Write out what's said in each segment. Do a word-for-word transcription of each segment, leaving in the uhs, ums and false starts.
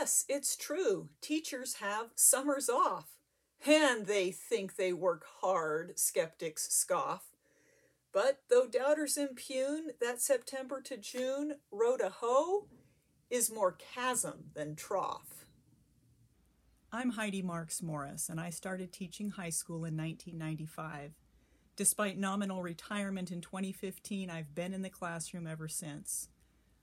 yes, it's true. Teachers have summers off. And they think they work hard, skeptics scoff. But though doubters impugn that September to June road a hoe is more chasm than trough. I'm Heidi Marks Morris, and I started teaching high school in nineteen ninety-five. Despite nominal retirement in twenty fifteen, I've been in the classroom ever since.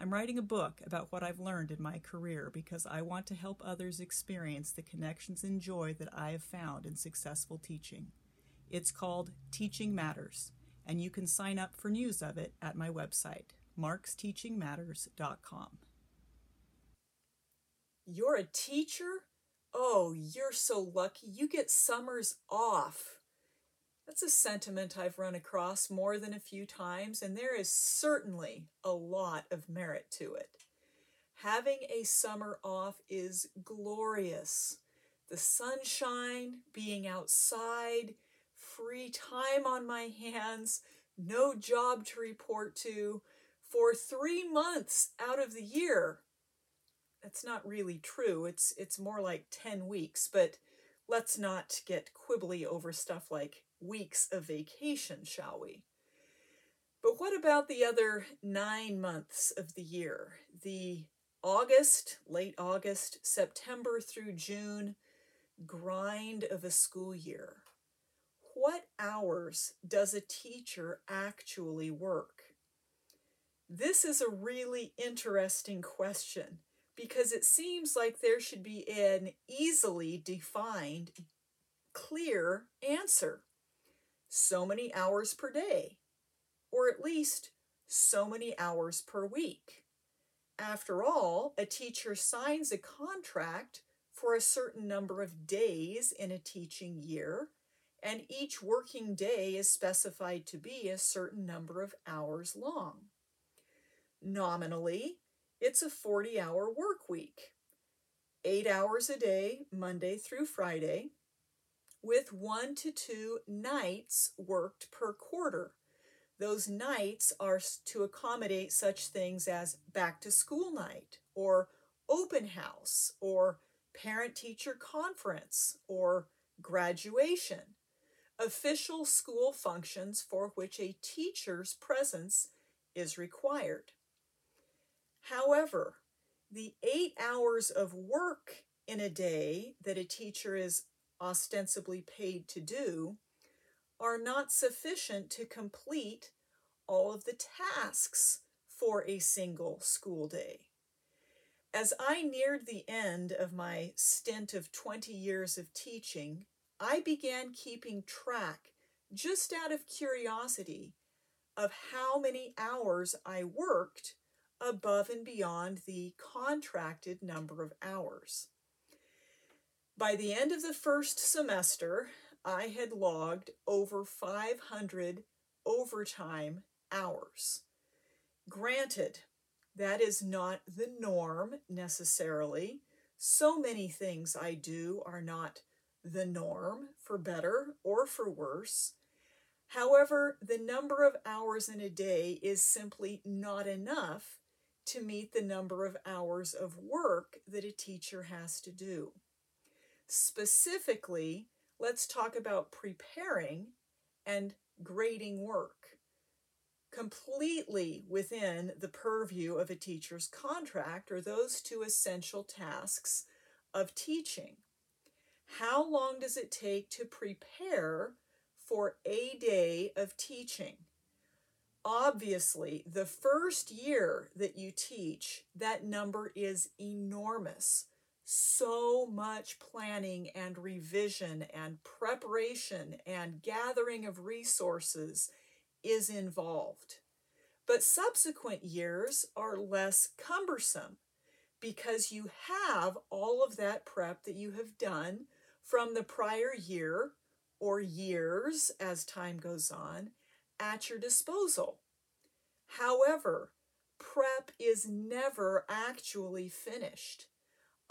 I'm writing a book about what I've learned in my career because I want to help others experience the connections and joy that I have found in successful teaching. It's called Teaching Matters, and you can sign up for news of it at my website, marks teaching matters dot com. You're a teacher? Oh, you're so lucky. You get summers off. That's a sentiment I've run across more than a few times, and there is certainly a lot of merit to it. Having a summer off is glorious. The sunshine, being outside, free time on my hands, no job to report to for three months out of the year. That's not really true. It's, it's more like ten weeks, but let's not get quibbly over stuff like weeks of vacation, shall we? But what about the other nine months of the year? The August, late August, September through June grind of a school year. What hours does a teacher actually work? This is a really interesting question because it seems like there should be an easily defined, clear answer. So many hours per day, or at least so many hours per week. After all, a teacher signs a contract for a certain number of days in a teaching year, and each working day is specified to be a certain number of hours long. Nominally, it's a forty-hour work week, eight hours a day, Monday through Friday, with one to two nights worked per quarter. Those nights are to accommodate such things as back-to-school night, or open house, or parent-teacher conference, or graduation, official school functions for which a teacher's presence is required. However, the eight hours of work in a day that a teacher is ostensibly paid to do, are not sufficient to complete all of the tasks for a single school day. As I neared the end of my stint of twenty years of teaching, I began keeping track, just out of curiosity, of how many hours I worked above and beyond the contracted number of hours. By the end of the first semester, I had logged over five hundred overtime hours. Granted, that is not the norm necessarily. So many things I do are not the norm, for better or for worse. However, the number of hours in a day is simply not enough to meet the number of hours of work that a teacher has to do. Specifically, let's talk about preparing and grading work, completely within the purview of a teacher's contract are those two essential tasks of teaching. How long does it take to prepare for a day of teaching? Obviously, the first year that you teach, that number is enormous. So much planning and revision and preparation and gathering of resources is involved. But subsequent years are less cumbersome because you have all of that prep that you have done from the prior year or years as time goes on at your disposal. However, prep is never actually finished.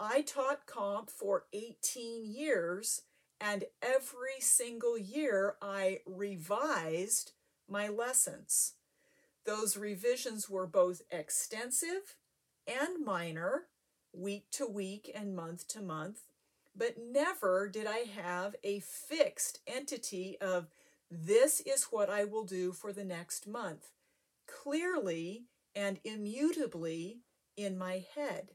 I taught comp for eighteen years, and every single year I revised my lessons. Those revisions were both extensive and minor, week to week and month to month, but never did I have a fixed entity of this is what I will do for the next month, clearly and immutably in my head.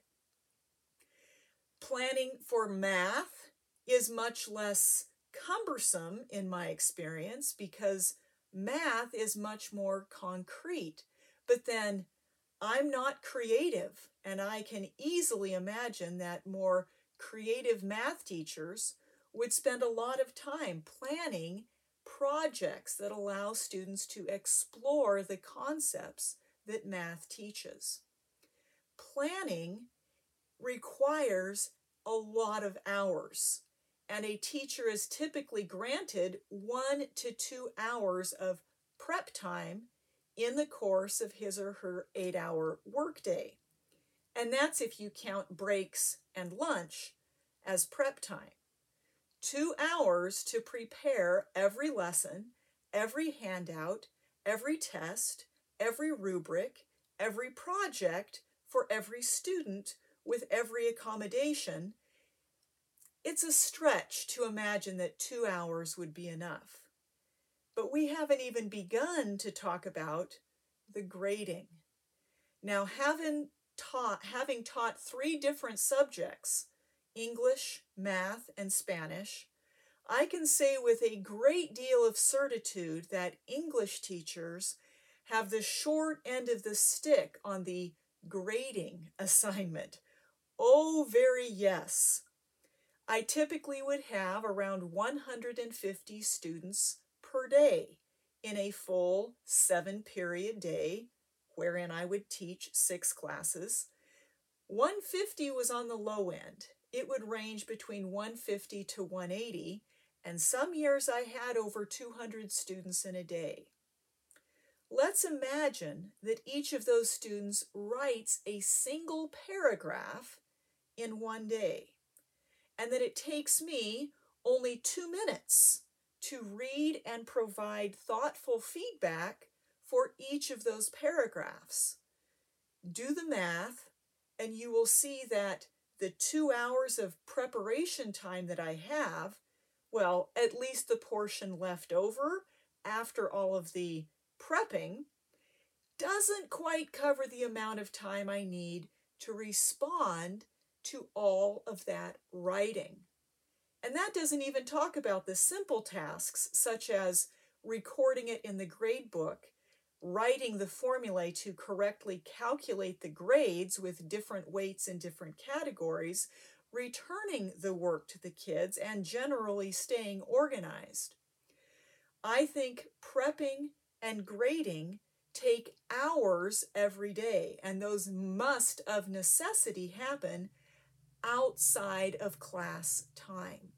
Planning for math is much less cumbersome in my experience because math is much more concrete. But then I'm not creative, and I can easily imagine that more creative math teachers would spend a lot of time planning projects that allow students to explore the concepts that math teaches. Planning requires a lot of hours, and a teacher is typically granted one to two hours of prep time in the course of his or her eight-hour workday. And that's if you count breaks and lunch as prep time. Two hours to prepare every lesson, every handout, every test, every rubric, every project for every student with every accommodation. It's a stretch to imagine that two hours would be enough. But we haven't even begun to talk about the grading. Now, having taught, having taught three different subjects, English, math, and Spanish, I can say with a great deal of certitude that English teachers have the short end of the stick on the grading assignment. Oh, very yes. I typically would have around one hundred fifty students per day in a full seven-period day, wherein I would teach six classes. one hundred fifty was on the low end. It would range between one hundred fifty to one hundred eighty, and some years I had over two hundred students in a day. Let's imagine that each of those students writes a single paragraph in one day, and that it takes me only two minutes to read and provide thoughtful feedback for each of those paragraphs. Do the math, and you will see that the two hours of preparation time that I have, well, at least the portion left over after all of the prepping, doesn't quite cover the amount of time I need to respond to all of that writing. And that doesn't even talk about the simple tasks, such as recording it in the grade book, writing the formulae to correctly calculate the grades with different weights in different categories, returning the work to the kids, and generally staying organized. I think prepping and grading take hours every day, and those must of necessity happen outside of class time.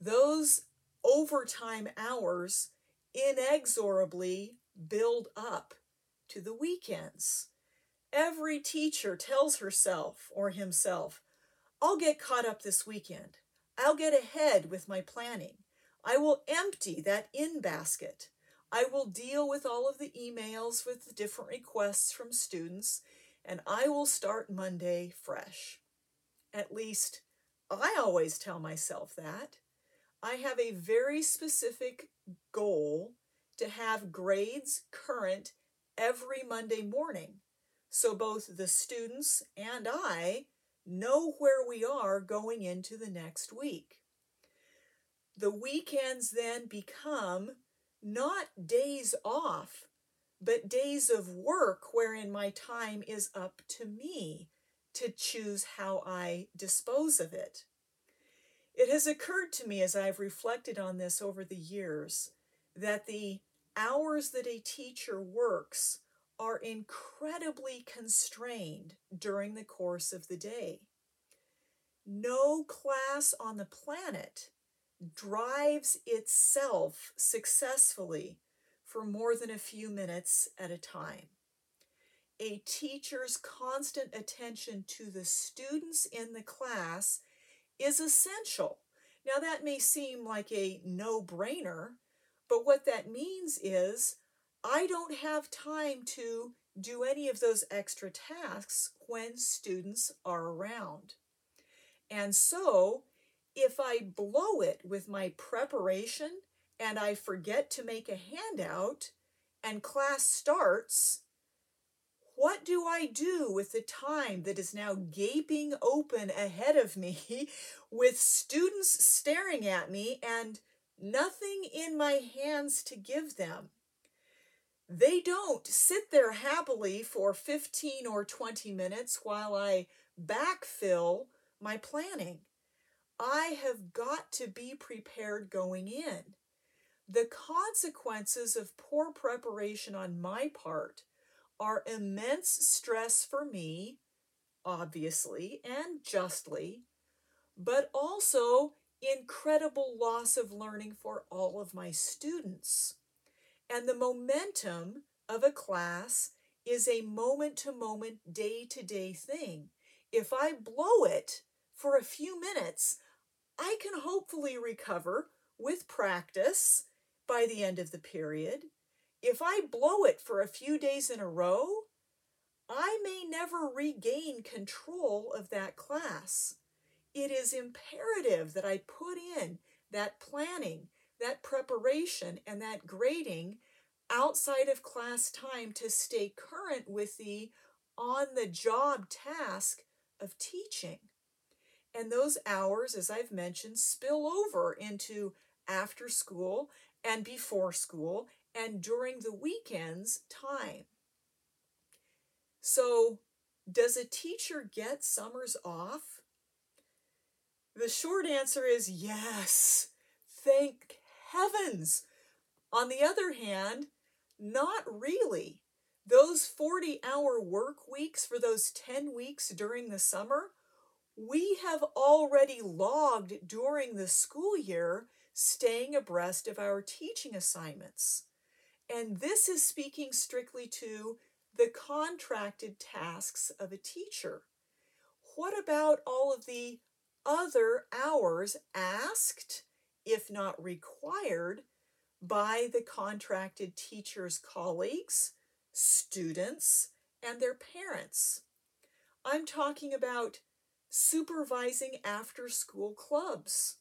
Those overtime hours inexorably build up to the weekends. Every teacher tells herself or himself, I'll get caught up this weekend. I'll get ahead with my planning. I will empty that in basket. I will deal with all of the emails with the different requests from students, and I will start Monday fresh. At least, I always tell myself that. I have a very specific goal to have grades current every Monday morning, so both the students and I know where we are going into the next week. The weekends then become not days off, but days of work wherein my time is up to me to choose how I dispose of it. It has occurred to me as I've reflected on this over the years that the hours that a teacher works are incredibly constrained during the course of the day. No class on the planet drives itself successfully for more than a few minutes at a time. A teacher's constant attention to the students in the class is essential. Now, that may seem like a no-brainer, but what that means is I don't have time to do any of those extra tasks when students are around. And so, if I blow it with my preparation and I forget to make a handout and class starts, what do I do with the time that is now gaping open ahead of me with students staring at me and nothing in my hands to give them? They don't sit there happily for fifteen or twenty minutes while I backfill my planning. I have got to be prepared going in. The consequences of poor preparation on my part are immense stress for me, obviously and justly, but also incredible loss of learning for all of my students. And the momentum of a class is a moment-to-moment, day-to-day thing. If I blow it for a few minutes, I can hopefully recover with practice by the end of the period. If I blow it for a few days in a row, I may never regain control of that class. It is imperative that I put in that planning, that preparation, and that grading outside of class time to stay current with the on-the-job task of teaching. And those hours, as I've mentioned, spill over into after school and before school and during the weekends time. So, does a teacher get summers off? The short answer is yes. Thank heavens. On the other hand, not really. Those forty-hour work weeks for those ten weeks during the summer, we have already logged during the school year, staying abreast of our teaching assignments. And this is speaking strictly to the contracted tasks of a teacher. What about all of the other hours asked, if not required, by the contracted teacher's colleagues, students, and their parents? I'm talking about supervising after-school clubs.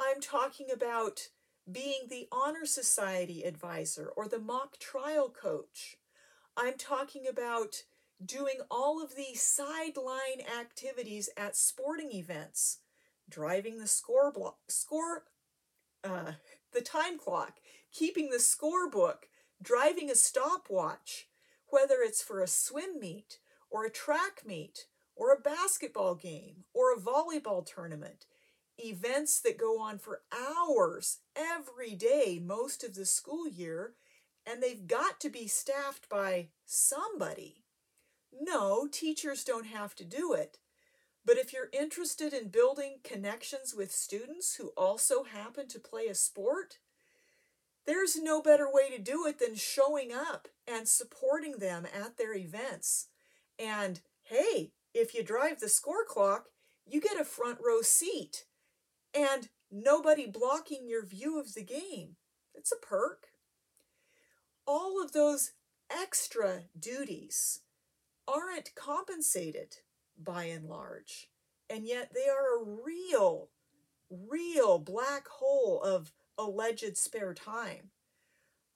I'm talking about being the honor society advisor or the mock trial coach. I'm talking about doing all of the sideline activities at sporting events, driving the score block, score, uh, the time clock, keeping the scorebook, driving a stopwatch, whether it's for a swim meet or a track meet or a basketball game or a volleyball tournament. Events that go on for hours every day, most of the school year, and they've got to be staffed by somebody. No, teachers don't have to do it. But if you're interested in building connections with students who also happen to play a sport, there's no better way to do it than showing up and supporting them at their events. And hey, if you drive the score clock, you get a front row seat. And nobody blocking your view of the game. It's a perk. All of those extra duties aren't compensated by and large, and yet they are a real, real black hole of alleged spare time.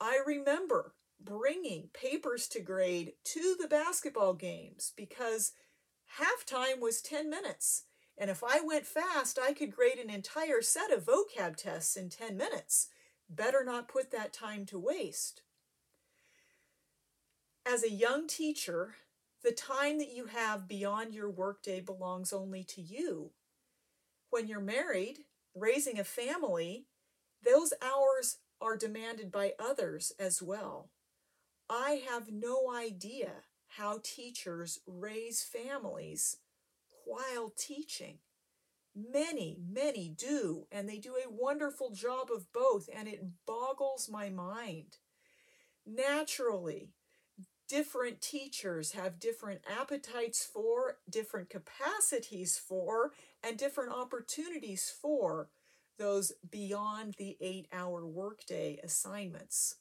I remember bringing papers to grade to the basketball games because halftime was ten minutes. And if I went fast, I could grade an entire set of vocab tests in ten minutes. Better not put that time to waste. As a young teacher, the time that you have beyond your workday belongs only to you. When you're married, raising a family, those hours are demanded by others as well. I have no idea how teachers raise families while teaching. Many, many do, and they do a wonderful job of both, and it boggles my mind. Naturally, different teachers have different appetites for, different capacities for, and different opportunities for those beyond the eight-hour workday assignments.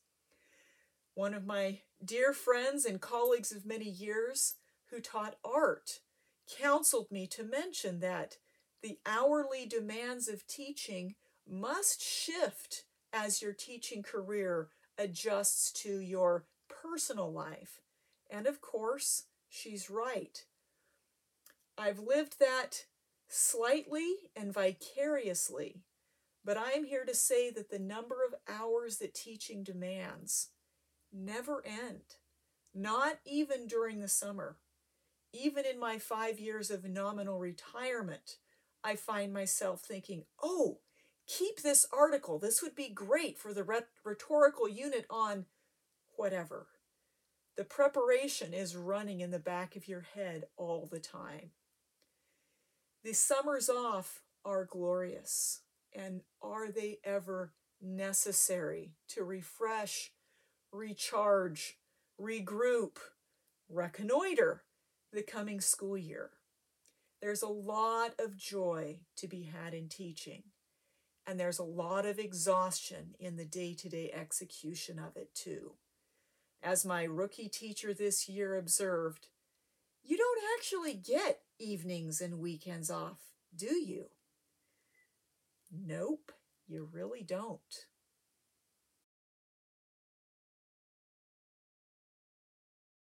one of my dear friends and colleagues of many years who taught art counseled me to mention that the hourly demands of teaching must shift as your teaching career adjusts to your personal life. And of course, she's right. I've lived that slightly and vicariously, but I am here to say that the number of hours that teaching demands never end, not even during the summer. Even in my five years of nominal retirement, I find myself thinking, oh, keep this article. This would be great for the ret- rhetorical unit on whatever. The preparation is running in the back of your head all the time. The summers off are glorious, and are they ever necessary to refresh, recharge, regroup, reconnoiter the coming school year? There's a lot of joy to be had in teaching, and there's a lot of exhaustion in the day-to-day execution of it too. As my rookie teacher this year observed, you don't actually get evenings and weekends off, do you? Nope, you really don't.